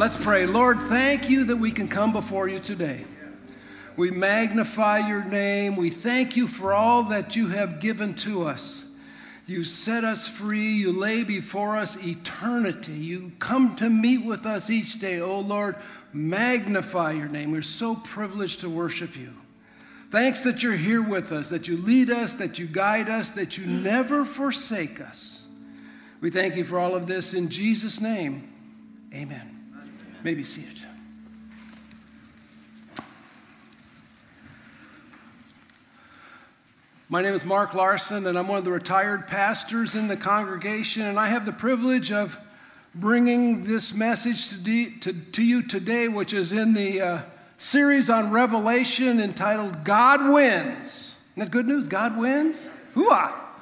Let's pray. Lord, thank you that we can come before you today. We magnify your name. We thank you for all that you have given to us. You set us free. You lay before us eternity. You come to meet with us each day. Oh, Lord, magnify your name. We're so privileged to worship you. Thanks that you're here with us, that you lead us, that you guide us, that you never forsake us. We thank you for all of this in Jesus' name. Amen. You may be seated. My name is Mark Larson, and I'm one of the retired pastors in the congregation, and I have the privilege of bringing this message to you today, which is in the series on Revelation entitled God Wins. Isn't that good news? God wins? Hoo-ah!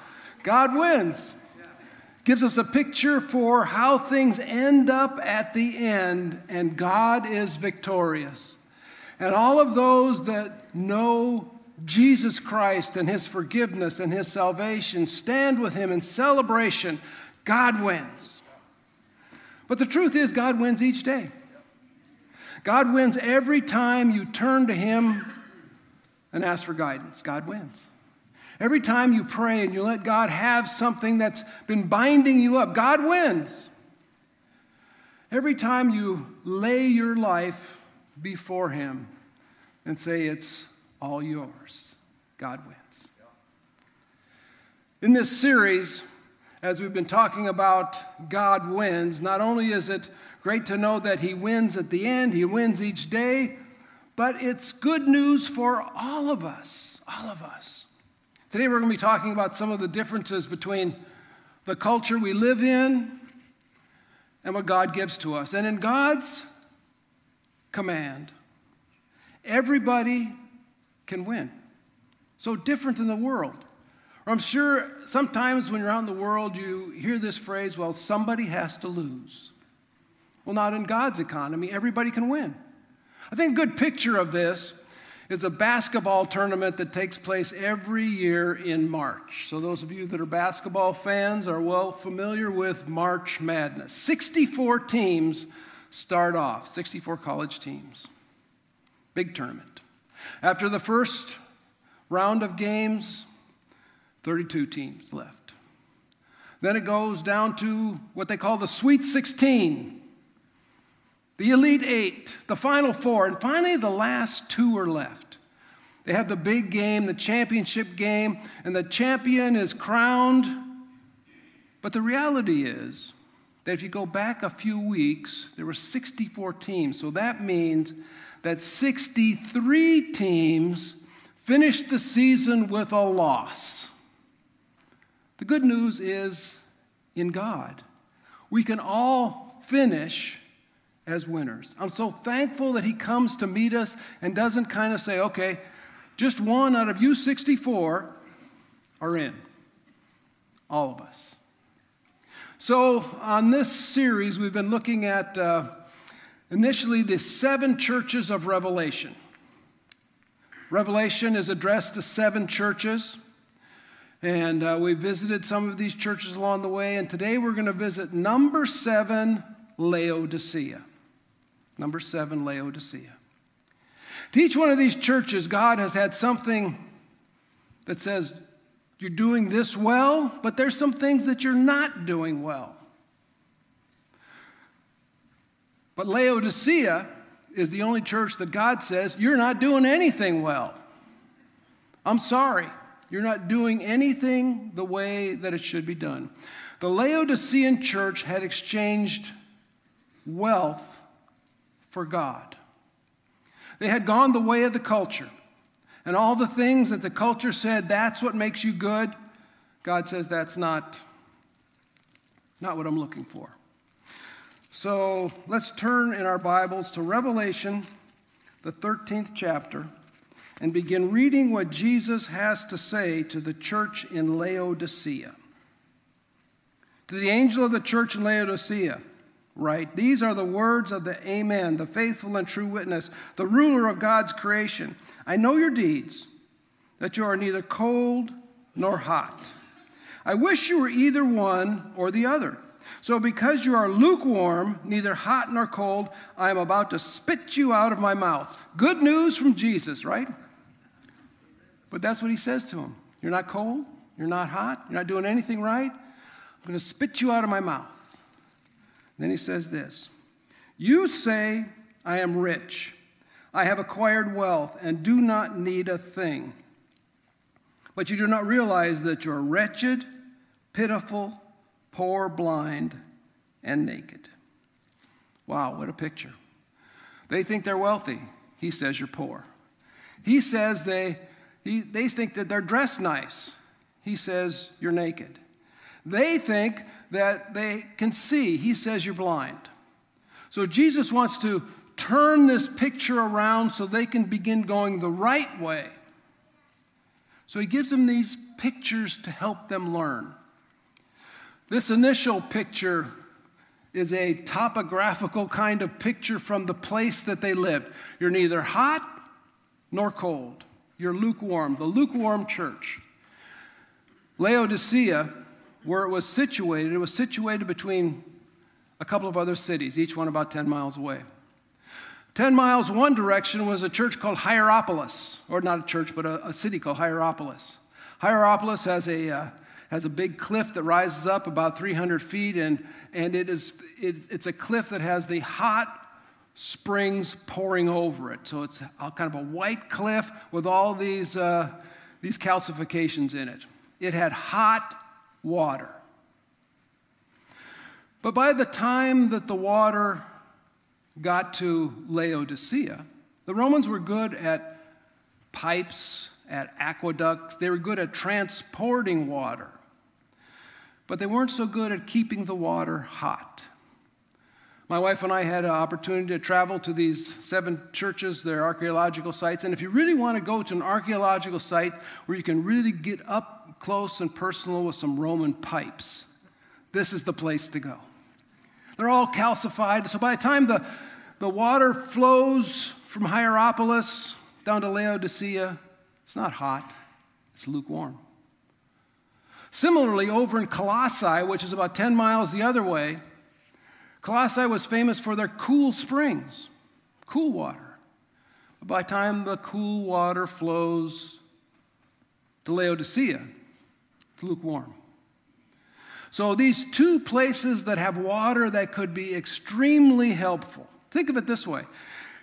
God wins. Gives us a picture for how things end up at the end, and God is victorious. And all of those that know Jesus Christ and his forgiveness and his salvation stand with him in celebration. God wins. But the truth is, God wins each day. God wins every time you turn to him and ask for guidance. God wins. Every time you pray and you let God have something that's been binding you up, God wins. Every time you lay your life before him and say it's all yours, God wins. In this series, as we've been talking about God wins, not only is it great to know that he wins at the end, he wins each day, but it's good news for all of us, Today we're going to be talking about some of the differences between the culture we live in and what God gives to us. And in God's command, everybody can win. So different than the world. Or I'm sure sometimes when you're out in the world, you hear this phrase, well, somebody has to lose. Well, not in God's economy. Everybody can win. I think a good picture of this is a basketball tournament that takes place every year in March. So those of you that are basketball fans are well familiar with March Madness. 64 teams start off, 64 college teams. Big tournament. After the first round of games, 32 teams left. Then it goes down to what they call the Sweet 16, the Elite Eight, the Final Four, and finally the last two are left. They have the big game, the championship game, and the champion is crowned. But the reality is that if you go back a few weeks, there were 64 teams, so that means that 63 teams finished the season with a loss. The good news is, in God, we can all finish as winners. I'm so thankful that he comes to meet us and doesn't kind of say, okay, just one out of you 64 are in. All of us. So on this series, we've been looking at initially, the seven churches of Revelation. Revelation is addressed to seven churches, and we visited some of these churches along the way, and today we're going to visit number 7, Laodicea. Number 7, Laodicea. To each one of these churches, God has had something that says, you're doing this well, but there's some things that you're not doing well. But Laodicea is the only church that God says, you're not doing anything well. I'm sorry. You're not doing anything the way that it should be done. The Laodicean church had exchanged wealth for God. They had gone the way of the culture. And all the things that the culture said, that's what makes you good, God says, that's not what I'm looking for. So let's turn in our Bibles to Revelation, the 13th chapter, and begin reading what Jesus has to say to the church in Laodicea. To the angel of the church in Laodicea, write, these are the words of the Amen, the faithful and true witness, the ruler of God's creation. I know your deeds, that you are neither cold nor hot. I wish you were either one or the other. So because you are lukewarm, neither hot nor cold, I am about to spit you out of my mouth. Good news from Jesus, right? But that's what he says to him. You're not cold. You're not hot. You're not doing anything right. I'm going to spit you out of my mouth. And then he says this. You say, I am rich. I have acquired wealth and do not need a thing. But you do not realize that you're wretched, pitiful, poor, blind, and naked. Wow, what a picture. They think they're wealthy. He says you're poor. He says they think that they're dressed nice. He says you're naked. They think that they can see. He says you're blind. So Jesus wants to turn this picture around so they can begin going the right way. So he gives them these pictures to help them learn. This initial picture is a topographical kind of picture from the place that they lived. You're neither hot nor cold. You're lukewarm, the lukewarm church. Laodicea, where it was situated between a couple of other cities, each one about 10 miles away. 10 miles one direction was a church called Hierapolis, or not a church, but a city called Hierapolis. Hierapolis has a big cliff that rises up about 300 feet, and it's a cliff that has the hot springs pouring over it. So it's a kind of a white cliff with all these calcifications in it. It had hot water. But by the time that the water got to Laodicea, the Romans were good at pipes, at aqueducts. They were good at transporting water. But they weren't so good at keeping the water hot. My wife and I had an opportunity to travel to these 7 churches, their archaeological sites. And if you really want to go to an archaeological site where you can really get up close and personal with some Roman pipes, this is the place to go. They're all calcified. So by the time the water flows from Hierapolis down to Laodicea, it's not hot, it's lukewarm. Similarly, over in Colossae, which is about 10 miles the other way, Colossae was famous for their cool springs, cool water. But by the time the cool water flows to Laodicea, it's lukewarm. So these two places that have water that could be extremely helpful. Think of it this way.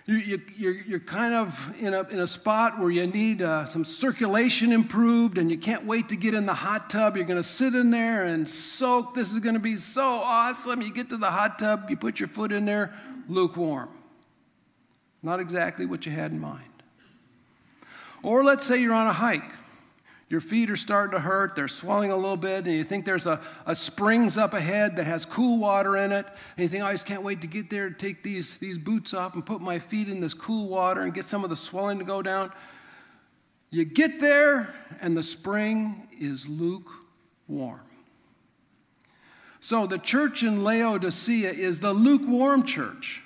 You're kind of in a spot where you need some circulation improved, and you can't wait to get in the hot tub. You're going to sit in there and soak. This is going to be so awesome. You get to the hot tub. You put your foot in there. Lukewarm. Not exactly what you had in mind. Or let's say you're on a hike. Your feet are starting to hurt, they're swelling a little bit, and you think there's a springs up ahead that has cool water in it, and you think, I just can't wait to get there and take these boots off and put my feet in this cool water and get some of the swelling to go down. You get there, and the spring is lukewarm. So the church in Laodicea is the lukewarm church.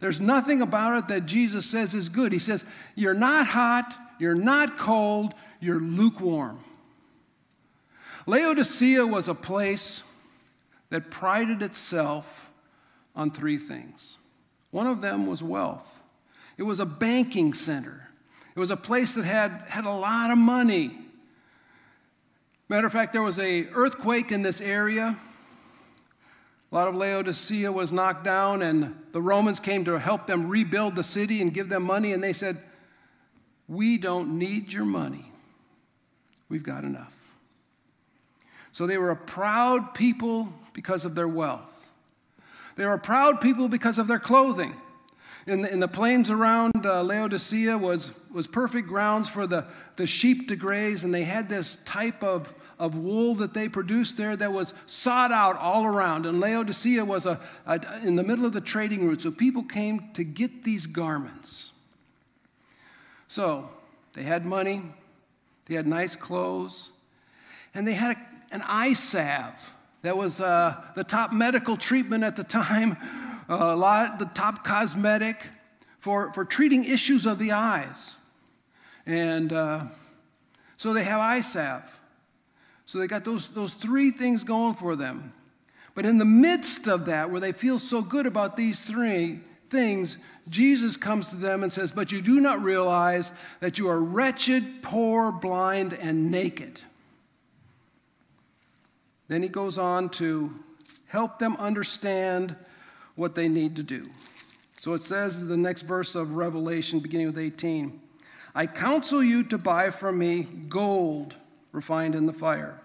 There's nothing about it that Jesus says is good. He says, you're not hot, you're not cold, you're lukewarm. Laodicea was a place that prided itself on 3 things. One of them was wealth. It was a banking center. It was a place that had a lot of money. Matter of fact, there was an earthquake in this area. A lot of Laodicea was knocked down, and the Romans came to help them rebuild the city and give them money, and they said, we don't need your money. We've got enough. So they were a proud people because of their wealth. They were a proud people because of their clothing. In the plains around Laodicea was perfect grounds for the sheep to graze, and they had this type of wool that they produced there that was sought out all around. And Laodicea was in the middle of the trading route, so people came to get these garments. So they had money. They had nice clothes, and they had an eye salve that was the top medical treatment at the time, the top cosmetic for treating issues of the eyes. And so they have eye salve. So they got those 3 things going for them. But in the midst of that, where they feel so good about these three things, Jesus comes to them and says, but you do not realize that you are wretched, poor, blind, and naked. Then he goes on to help them understand what they need to do. So it says in the next verse of Revelation, beginning with 18, I counsel you to buy from me gold refined in the fire,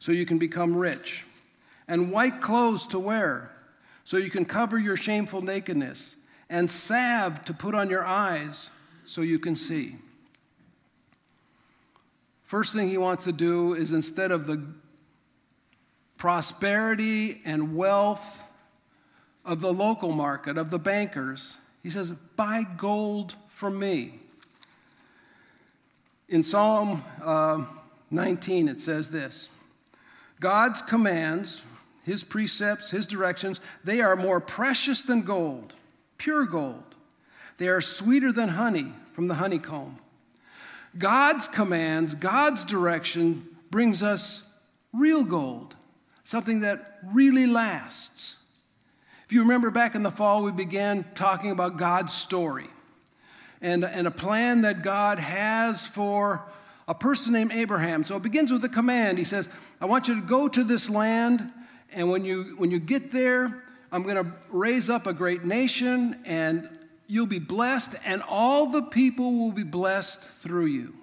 so you can become rich, and white clothes to wear, so you can cover your shameful nakedness, and salve to put on your eyes, so you can see. First thing he wants to do is, instead of the prosperity and wealth of the local market, of the bankers, he says, buy gold from me. In Psalm 19, it says this, God's commands, his precepts, his directions, they are more precious than gold, pure gold. They are sweeter than honey from the honeycomb. God's commands, God's direction brings us real gold, something that really lasts. If you remember back in the fall, we began talking about God's story and a plan that God has for a person named Abraham. So it begins with a command. He says, I want you to go to this land, and when you get there, I'm going to raise up a great nation, and you'll be blessed, and all the people will be blessed through you.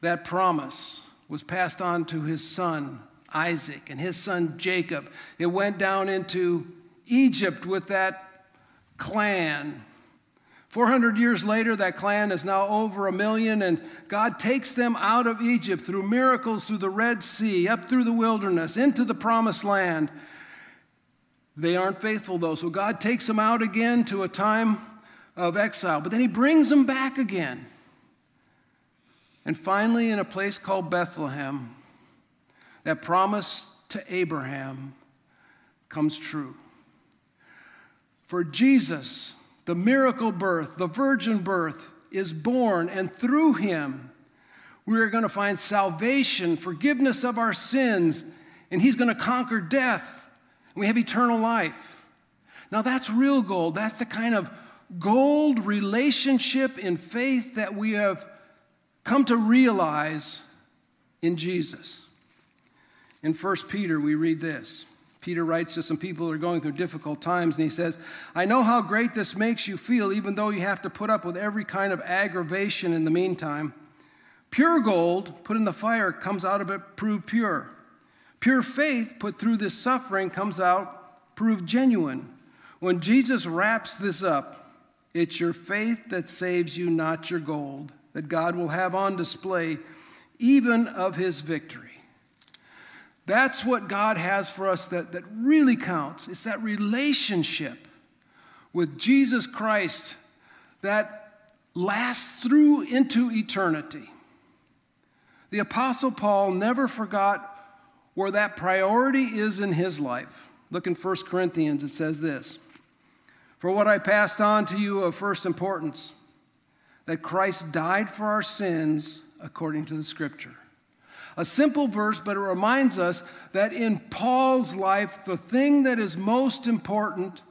That promise was passed on to his son, Isaac, and his son Jacob. It went down into Egypt with that clan. 400 years later, that clan is now over 1 million, and God takes them out of Egypt through miracles, through the Red Sea, up through the wilderness, into the promised land. They aren't faithful, though, so God takes them out again to a time of exile, but then he brings them back again. And finally, in a place called Bethlehem, that promise to Abraham comes true. For Jesus, the miracle birth, the virgin birth, is born, and through him, we are going to find salvation, forgiveness of our sins, and he's going to conquer death. We have eternal life. Now, that's real gold. That's the kind of gold relationship in faith that we have come to realize in Jesus. In 1 Peter, we read this. Peter writes to some people who are going through difficult times, and he says, I know how great this makes you feel, even though you have to put up with every kind of aggravation in the meantime. Pure gold, put in the fire, comes out of it proved pure. Pure faith, put through this suffering, comes out proved genuine. When Jesus wraps this up, it's your faith that saves you, not your gold, that God will have on display, even of his victory. That's what God has for us that really counts. It's that relationship with Jesus Christ that lasts through into eternity. The Apostle Paul never forgot where that priority is in his life. Look in 1 Corinthians, it says this, For what I passed on to you of first importance, that Christ died for our sins according to the Scripture. A simple verse, but it reminds us that in Paul's life, the thing that is most important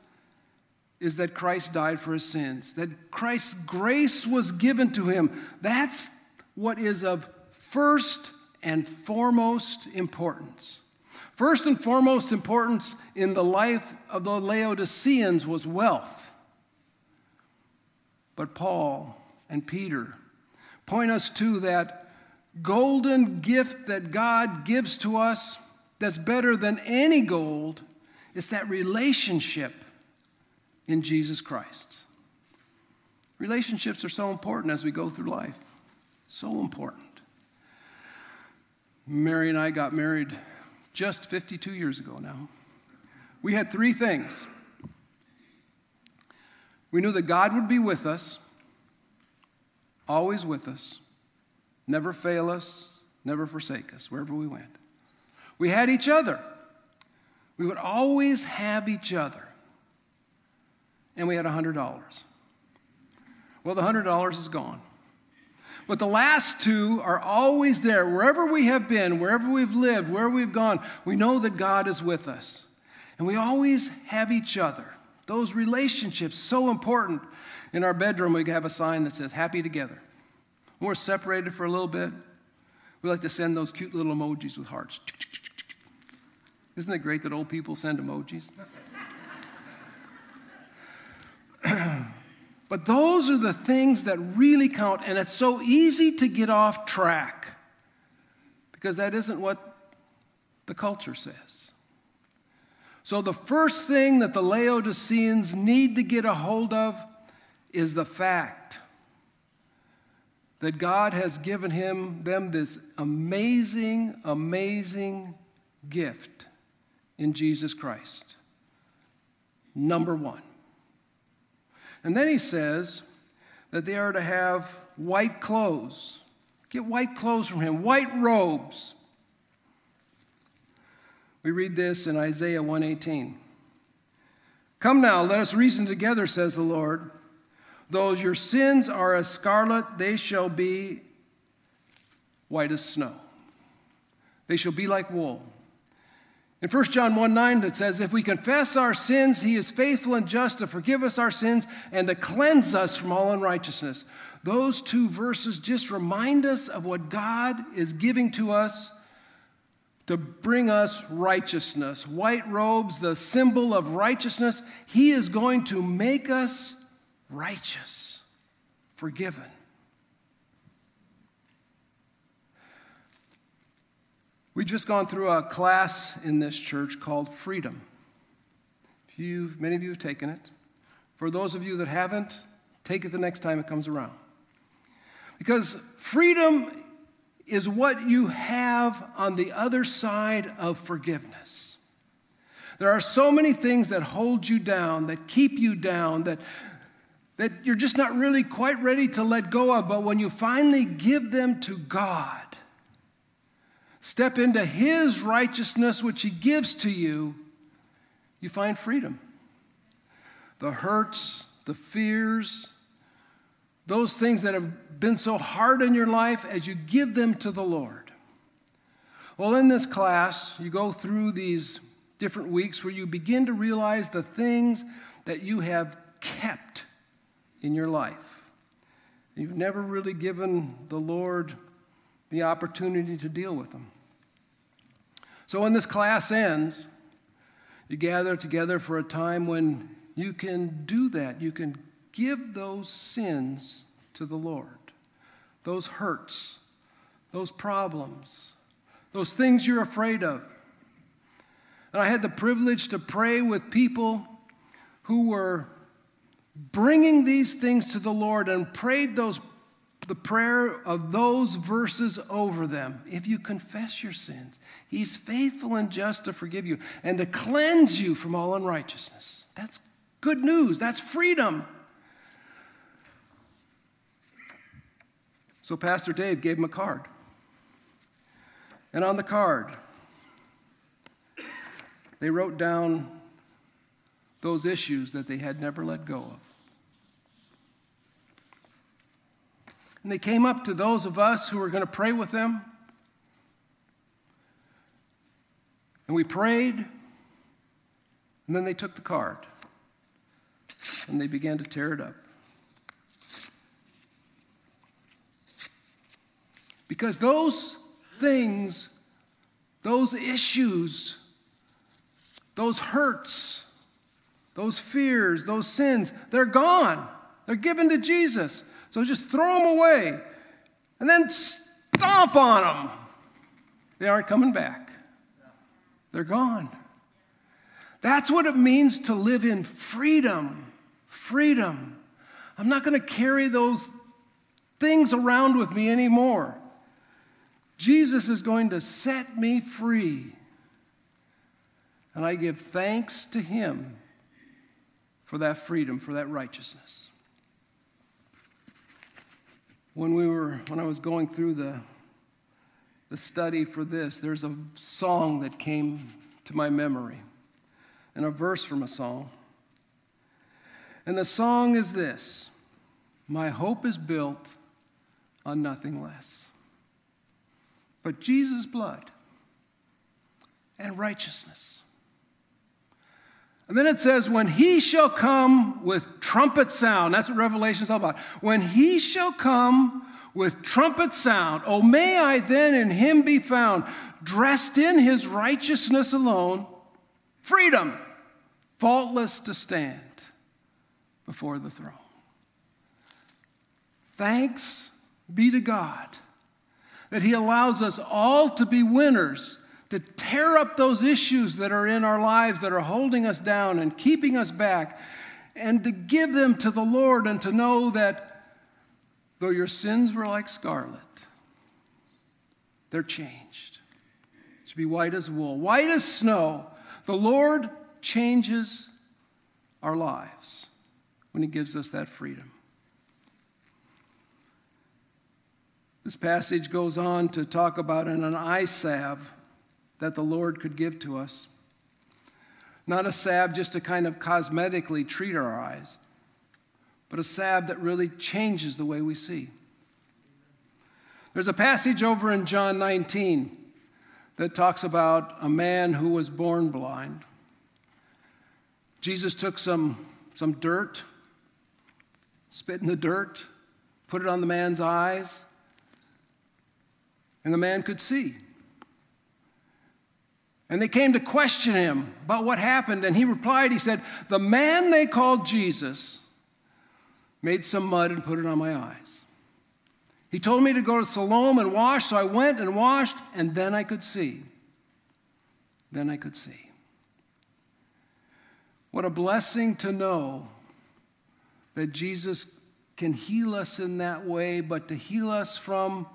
is that Christ died for his sins, that Christ's grace was given to him. That's what is of first and foremost importance. First and foremost importance in the life of the Laodiceans was wealth. But Paul and Peter point us to that golden gift that God gives to us that's better than any gold. It's that relationship in Jesus Christ. Relationships are so important as we go through life. So important. Mary and I got married just 52 years ago now. We had three things. We knew that God would be with us, always with us, never fail us, never forsake us, wherever we went. We had each other. We would always have each other. And we had $100. Well, the $100 is gone. But the last two are always there. Wherever we have been, wherever we've lived, wherever we've gone, we know that God is with us. And we always have each other. Those relationships, so important. In our bedroom, we have a sign that says, happy together. When we're separated for a little bit, we like to send those cute little emojis with hearts. Isn't it great that old people send emojis? But those are the things that really count, and it's so easy to get off track because that isn't what the culture says. So the first thing that the Laodiceans need to get a hold of is the fact that God has given them this amazing, amazing gift in Jesus Christ. Number one. And then he says that they are to have white clothes. Get white clothes from him, white robes. We read this in Isaiah 1:18. Come now, let us reason together, says the Lord. Though your sins are as scarlet, they shall be white as snow. They shall be like wool. In 1 John 1:9, it says, if we confess our sins, he is faithful and just to forgive us our sins and to cleanse us from all unrighteousness. Those two verses just remind us of what God is giving to us to bring us righteousness. White robes, the symbol of righteousness. He is going to make us righteous, forgiven. We've just gone through a class in this church called Freedom. Many of you have taken it. For those of you that haven't, take it the next time it comes around. Because freedom is what you have on the other side of forgiveness. There are so many things that hold you down, that keep you down, that you're just not really quite ready to let go of, but when you finally give them to God, step into his righteousness, which he gives to you, you find freedom. The hurts, the fears, those things that have been so hard in your life, as you give them to the Lord. Well, in this class, you go through these different weeks where you begin to realize the things that you have kept in your life. You've never really given the Lord the opportunity to deal with them. So when this class ends, you gather together for a time when you can do that. You can give those sins to the Lord, those hurts, those problems, those things you're afraid of. And I had the privilege to pray with people who were bringing these things to the Lord and prayed the prayer of those verses over them. If you confess your sins, he's faithful and just to forgive you and to cleanse you from all unrighteousness. That's good news. That's freedom. So Pastor Dave gave him a card. And on the card, they wrote down those issues that they had never let go of. And they came up to those of us who were going to pray with them. And we prayed. And then they took the card. And they began to tear it up. Because those things, those issues, those hurts, those fears, those sins, they're gone. They're given to Jesus. So just throw them away and then stomp on them. They aren't coming back. They're gone. That's what it means to live in freedom. Freedom. I'm not going to carry those things around with me anymore. Jesus is going to set me free. And I give thanks to him for that freedom, for that righteousness. When I was going through the study for this, there's a song that came to my memory and a verse from a song. And the song is this: my hope is built on nothing less but Jesus' blood and righteousness. And then it says, when he shall come with trumpet sound. That's what Revelation is all about. When he shall come with trumpet sound, oh, may I then in him be found, dressed in his righteousness alone, freedom, faultless to stand before the throne. Thanks be to God that he allows us all to be winners, to tear up those issues that are in our lives that are holding us down and keeping us back, and to give them to the Lord, and to know that though your sins were like scarlet, they're changed. It should be white as wool, white as snow. The Lord changes our lives when he gives us that freedom. This passage goes on to talk about an eye salve that the Lord could give to us. Not a salve just to kind of cosmetically treat our eyes, but a salve that really changes the way we see. There's a passage over in John 19 that talks about a man who was born blind. Jesus took some dirt, spit in the dirt, put it on the man's eyes, and the man could see. And they came to question him about what happened, and he replied, he said, the man they called Jesus made some mud and put it on my eyes. He told me to go to Siloam and wash, so I went and washed, and then I could see. Then I could see. What a blessing to know that Jesus can heal us in that way, but to heal us from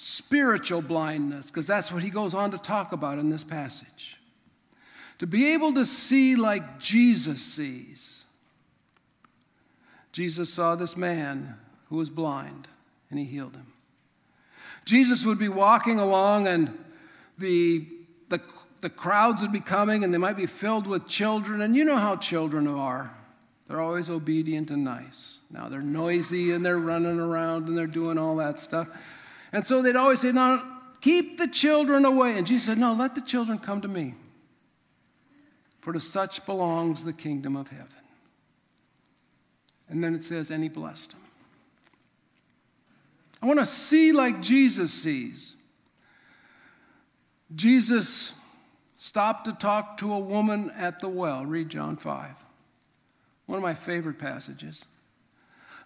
spiritual blindness, because that's what he goes on to talk about in this passage. To be able to see like Jesus sees. Jesus saw this man who was blind, and he healed him. Jesus would be walking along, and the crowds would be coming, and they might be filled with children, and you know how children are. They're always obedient and nice. Now, they're noisy, and they're running around, and they're doing all that stuff. And so they'd always say, no, keep the children away. And Jesus said, no, let the children come to me, for to such belongs the kingdom of heaven. And then it says, and he blessed him. I want to see like Jesus sees. Jesus stopped to talk to a woman at the well. Read John 5. One of my favorite passages.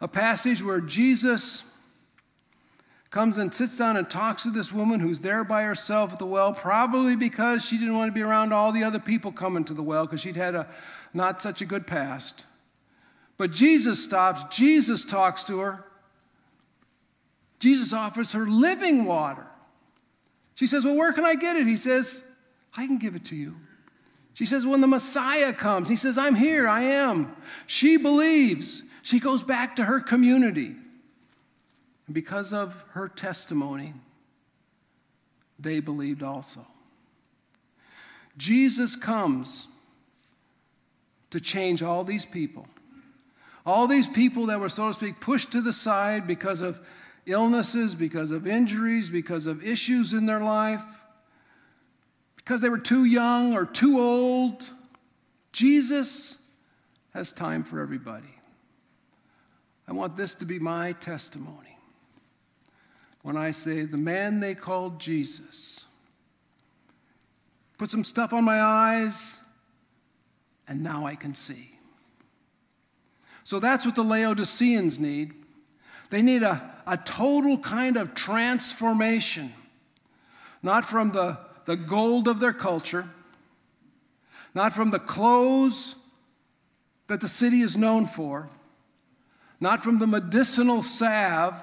A passage where Jesus comes and sits down and talks to this woman who's there by herself at the well, probably because she didn't want to be around all the other people coming to the well, because she'd had a not such a good past. But Jesus stops. Jesus talks to her. Jesus offers her living water. She says, well, where can I get it? He says, I can give it to you. She says, when the Messiah comes. He says, I'm here, I am. She believes. She goes back to her community. And because of her testimony, they believed also. Jesus comes to change all these people. All these people that were, so to speak, pushed to the side because of illnesses, because of injuries, because of issues in their life, because they were too young or too old. Jesus has time for everybody. I want this to be my testimony. When I say, the man they called Jesus put some stuff on my eyes, and now I can see. So that's what the Laodiceans need. They need a total kind of transformation, not from the gold of their culture, not from the clothes that the city is known for, not from the medicinal salve,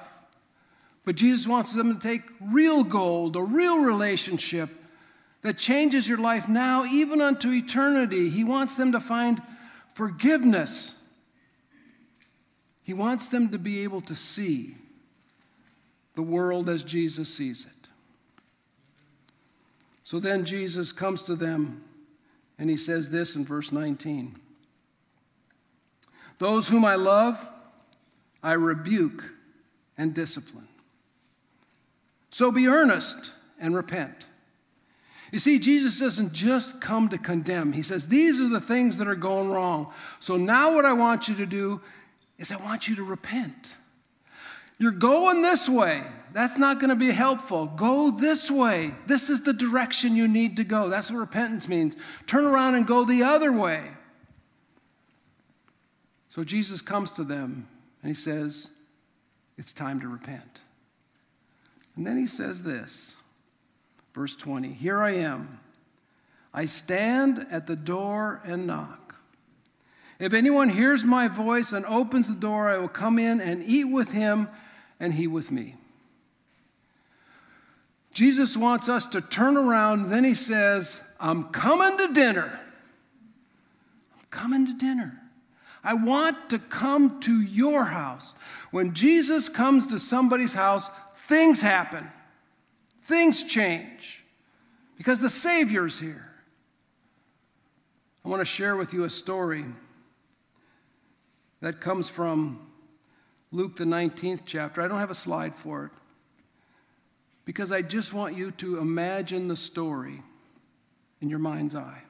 but Jesus wants them to take real gold, a real relationship that changes your life now, even unto eternity. He wants them to find forgiveness. He wants them to be able to see the world as Jesus sees it. So then Jesus comes to them, and he says this in verse 19. Those whom I love, I rebuke and discipline. So be earnest and repent. You see, Jesus doesn't just come to condemn. He says, these are the things that are going wrong. So now what I want you to do is I want you to repent. You're going this way. That's not going to be helpful. Go this way. This is the direction you need to go. That's what repentance means. Turn around and go the other way. So Jesus comes to them and he says, it's time to repent. And then he says this, verse 20, here I am. I stand at the door and knock. If anyone hears my voice and opens the door, I will come in and eat with him and he with me. Jesus wants us to turn around. Then he says, I'm coming to dinner. I'm coming to dinner. I want to come to your house. When Jesus comes to somebody's house, things happen. Things change because the Savior's here. I want to share with you a story that comes from Luke, the 19th chapter. I don't have a slide for it because I just want you to imagine the story in your mind's eye.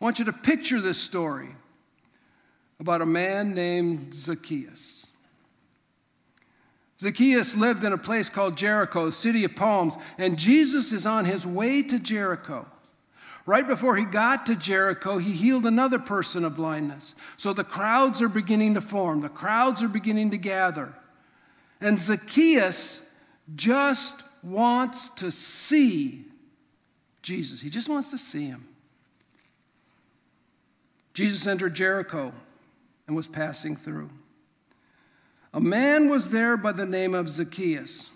I want you to picture this story about a man named Zacchaeus. Zacchaeus lived in a place called Jericho, city of palms, and Jesus is on his way to Jericho. Right before he got to Jericho, he healed another person of blindness. So the crowds are beginning to form. The crowds are beginning to gather. And Zacchaeus just wants to see Jesus. He just wants to see him. Jesus entered Jericho and was passing through. A man was there by the name of Zacchaeus.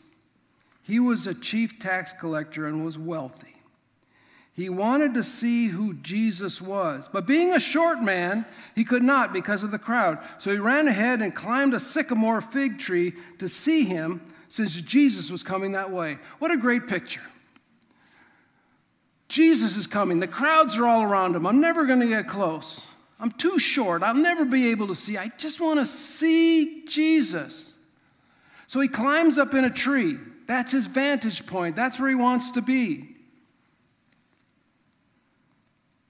He was a chief tax collector and was wealthy. He wanted to see who Jesus was, but being a short man, he could not because of the crowd. So he ran ahead and climbed a sycamore fig tree to see him since Jesus was coming that way. What a great picture. Jesus is coming. The crowds are all around him. I'm never going to get close. I'm too short. I'll never be able to see. I just want to see Jesus. So he climbs up in a tree. That's his vantage point. That's where he wants to be.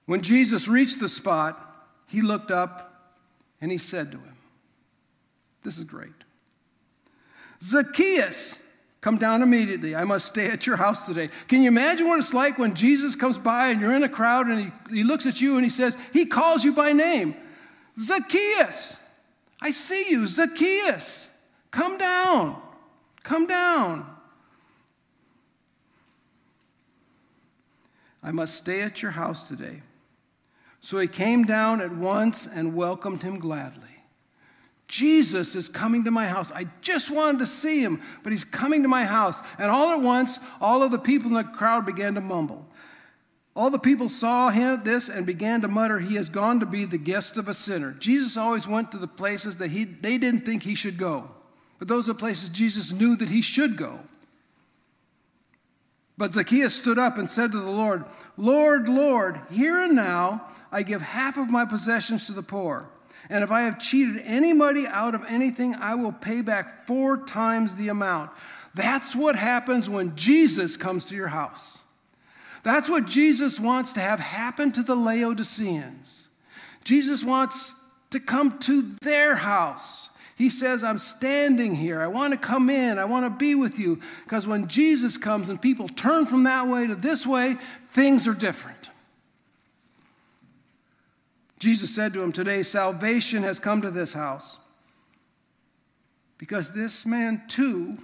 When Jesus reached the spot, he looked up and he said to him, this is great. Zacchaeus, come down immediately. I must stay at your house today. Can you imagine what it's like when Jesus comes by and you're in a crowd and he looks at you and he says, he calls you by name. Zacchaeus, I see you. Zacchaeus, come down. Come down. I must stay at your house today. So he came down at once and welcomed him gladly. Jesus is coming to my house. I just wanted to see him, but he's coming to my house. And all at once, all of the people in the crowd began to mumble. All the people saw this and began to mutter, he has gone to be the guest of a sinner. Jesus always went to the places that they didn't think he should go. But those are places Jesus knew that he should go. But Zacchaeus stood up and said to the Lord, Lord, Lord, here and now I give half of my possessions to the poor. And if I have cheated anybody out of anything, I will pay back 4 times the amount. That's what happens when Jesus comes to your house. That's what Jesus wants to have happen to the Laodiceans. Jesus wants to come to their house. He says, I'm standing here. I want to come in. I want to be with you. Because when Jesus comes and people turn from that way to this way, things are different. Jesus said to him, today salvation has come to this house because this man too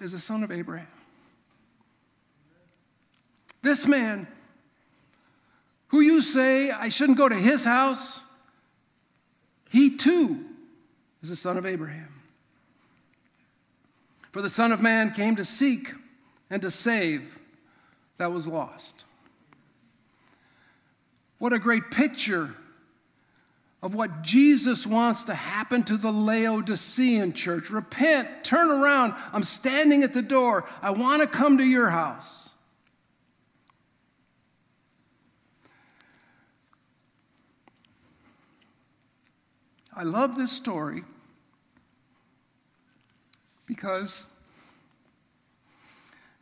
is a son of Abraham. This man who you say I shouldn't go to his house, he too is a son of Abraham. For the Son of Man came to seek and to save that was lost. What a great picture of what Jesus wants to happen to the Laodicean church. Repent, turn around. I'm standing at the door. I want to come to your house. I love this story because,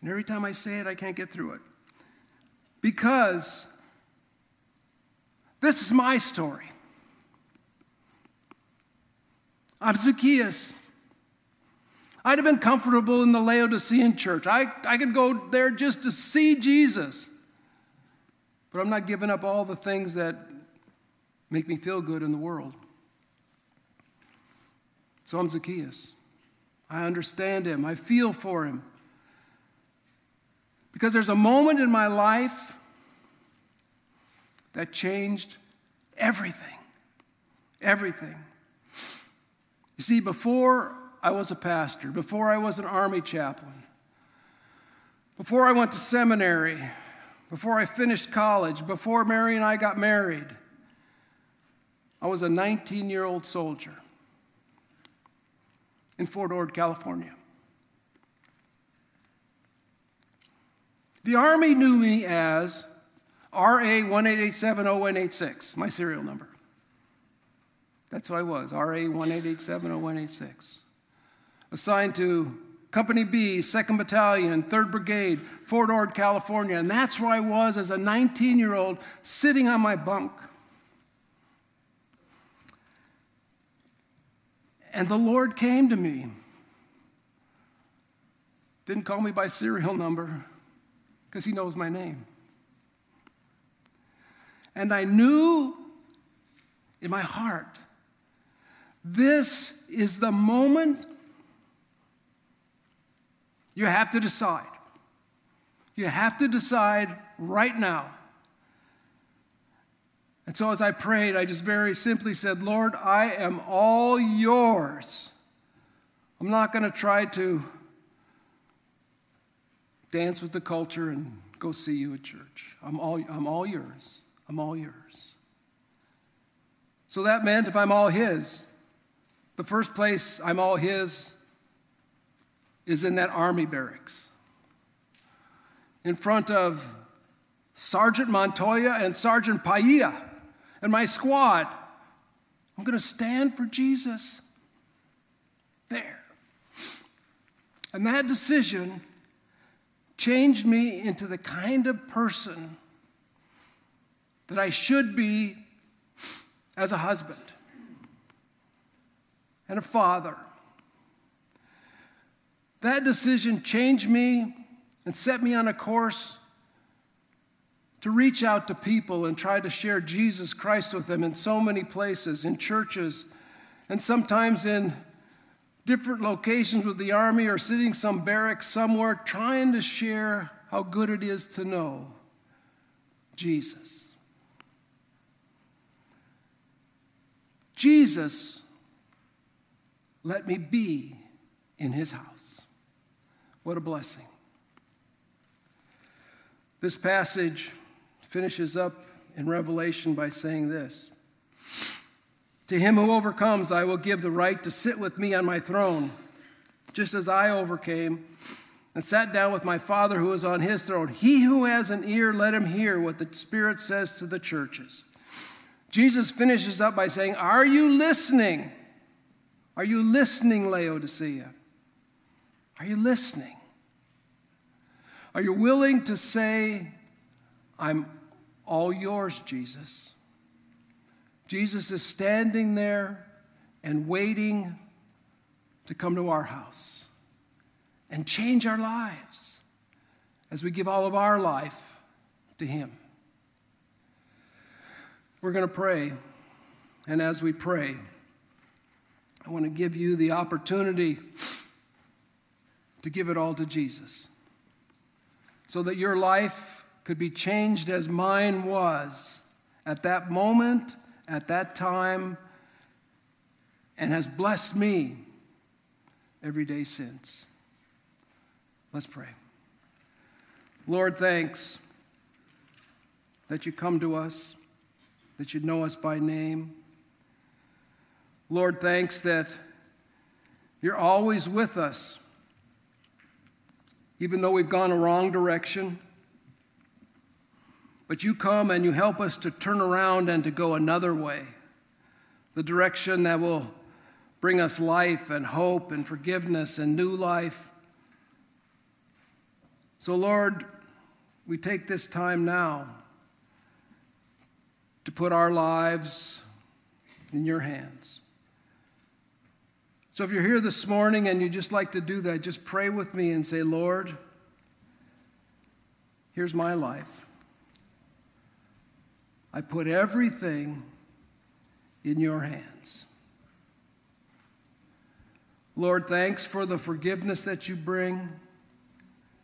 and every time I say it, I can't get through it. Because this is my story. I'm Zacchaeus. I'd have been comfortable in the Laodicean church. I could go there just to see Jesus. But I'm not giving up all the things that make me feel good in the world. So I'm Zacchaeus. I understand him. I feel for him. Because there's a moment in my life that changed everything. Everything. You see, before I was a pastor, before I was an army chaplain, before I went to seminary, before I finished college, before Mary and I got married, I was a 19-year-old soldier in Fort Ord, California. The Army knew me as RA-1887-0186, my serial number. That's who I was, RA-1887-0186. Assigned to Company B, 2nd Battalion, 3rd Brigade, Fort Ord, California. And that's where I was as a 19-year-old sitting on my bunk. And the Lord came to me. Didn't call me by serial number because he knows my name. And I knew in my heart, this is the moment you have to decide. You have to decide right now. And so as I prayed, I just very simply said, Lord, I am all yours. I'm not going to try to dance with the culture and go see you at church. I'm all yours. I'm all yours. So that meant if I'm all his, the first place I'm all his is in that army barracks. In front of Sergeant Montoya and Sergeant Paia and my squad, I'm going to stand for Jesus there. And that decision changed me into the kind of person that I should be as a husband and a father. That decision changed me and set me on a course to reach out to people and try to share Jesus Christ with them in so many places, in churches, and sometimes in different locations with the Army or sitting some barracks somewhere trying to share how good it is to know Jesus. Jesus let me be in his house. What a blessing. This passage finishes up in Revelation by saying this. To him who overcomes, I will give the right to sit with me on my throne, just as I overcame and sat down with my Father who is on his throne. He who has an ear, let him hear what the Spirit says to the churches. Jesus finishes up by saying, are you listening? Are you listening, Laodicea? Are you listening? Are you willing to say, I'm all yours, Jesus? Jesus is standing there and waiting to come to our house and change our lives as we give all of our life to him. We're going to pray, and as we pray, I want to give you the opportunity to give it all to Jesus so that your life could be changed as mine was at that moment, at that time, and has blessed me every day since. Let's pray. Lord, thanks that you come to us, that you know us by name. Lord, thanks that you're always with us, even though we've gone a wrong direction. But you come and you help us to turn around and to go another way, the direction that will Bring us life and hope and forgiveness and new life. So, Lord, we take this time now to put our lives in your hands. So if you're here this morning and you just like to do that, just pray with me and say, Lord, here's my life. I put everything in your hands. Lord, thanks for the forgiveness that you bring.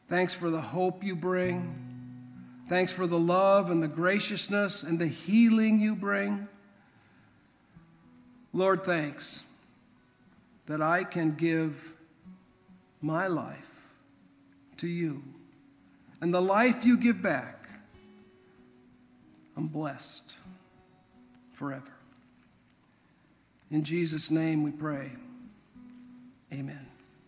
Thanks for the hope you bring. Thanks for the love and the graciousness and the healing you bring. Lord, thanks that I can give my life to you. And the life you give back, I'm blessed forever. In Jesus' name we pray. Amen.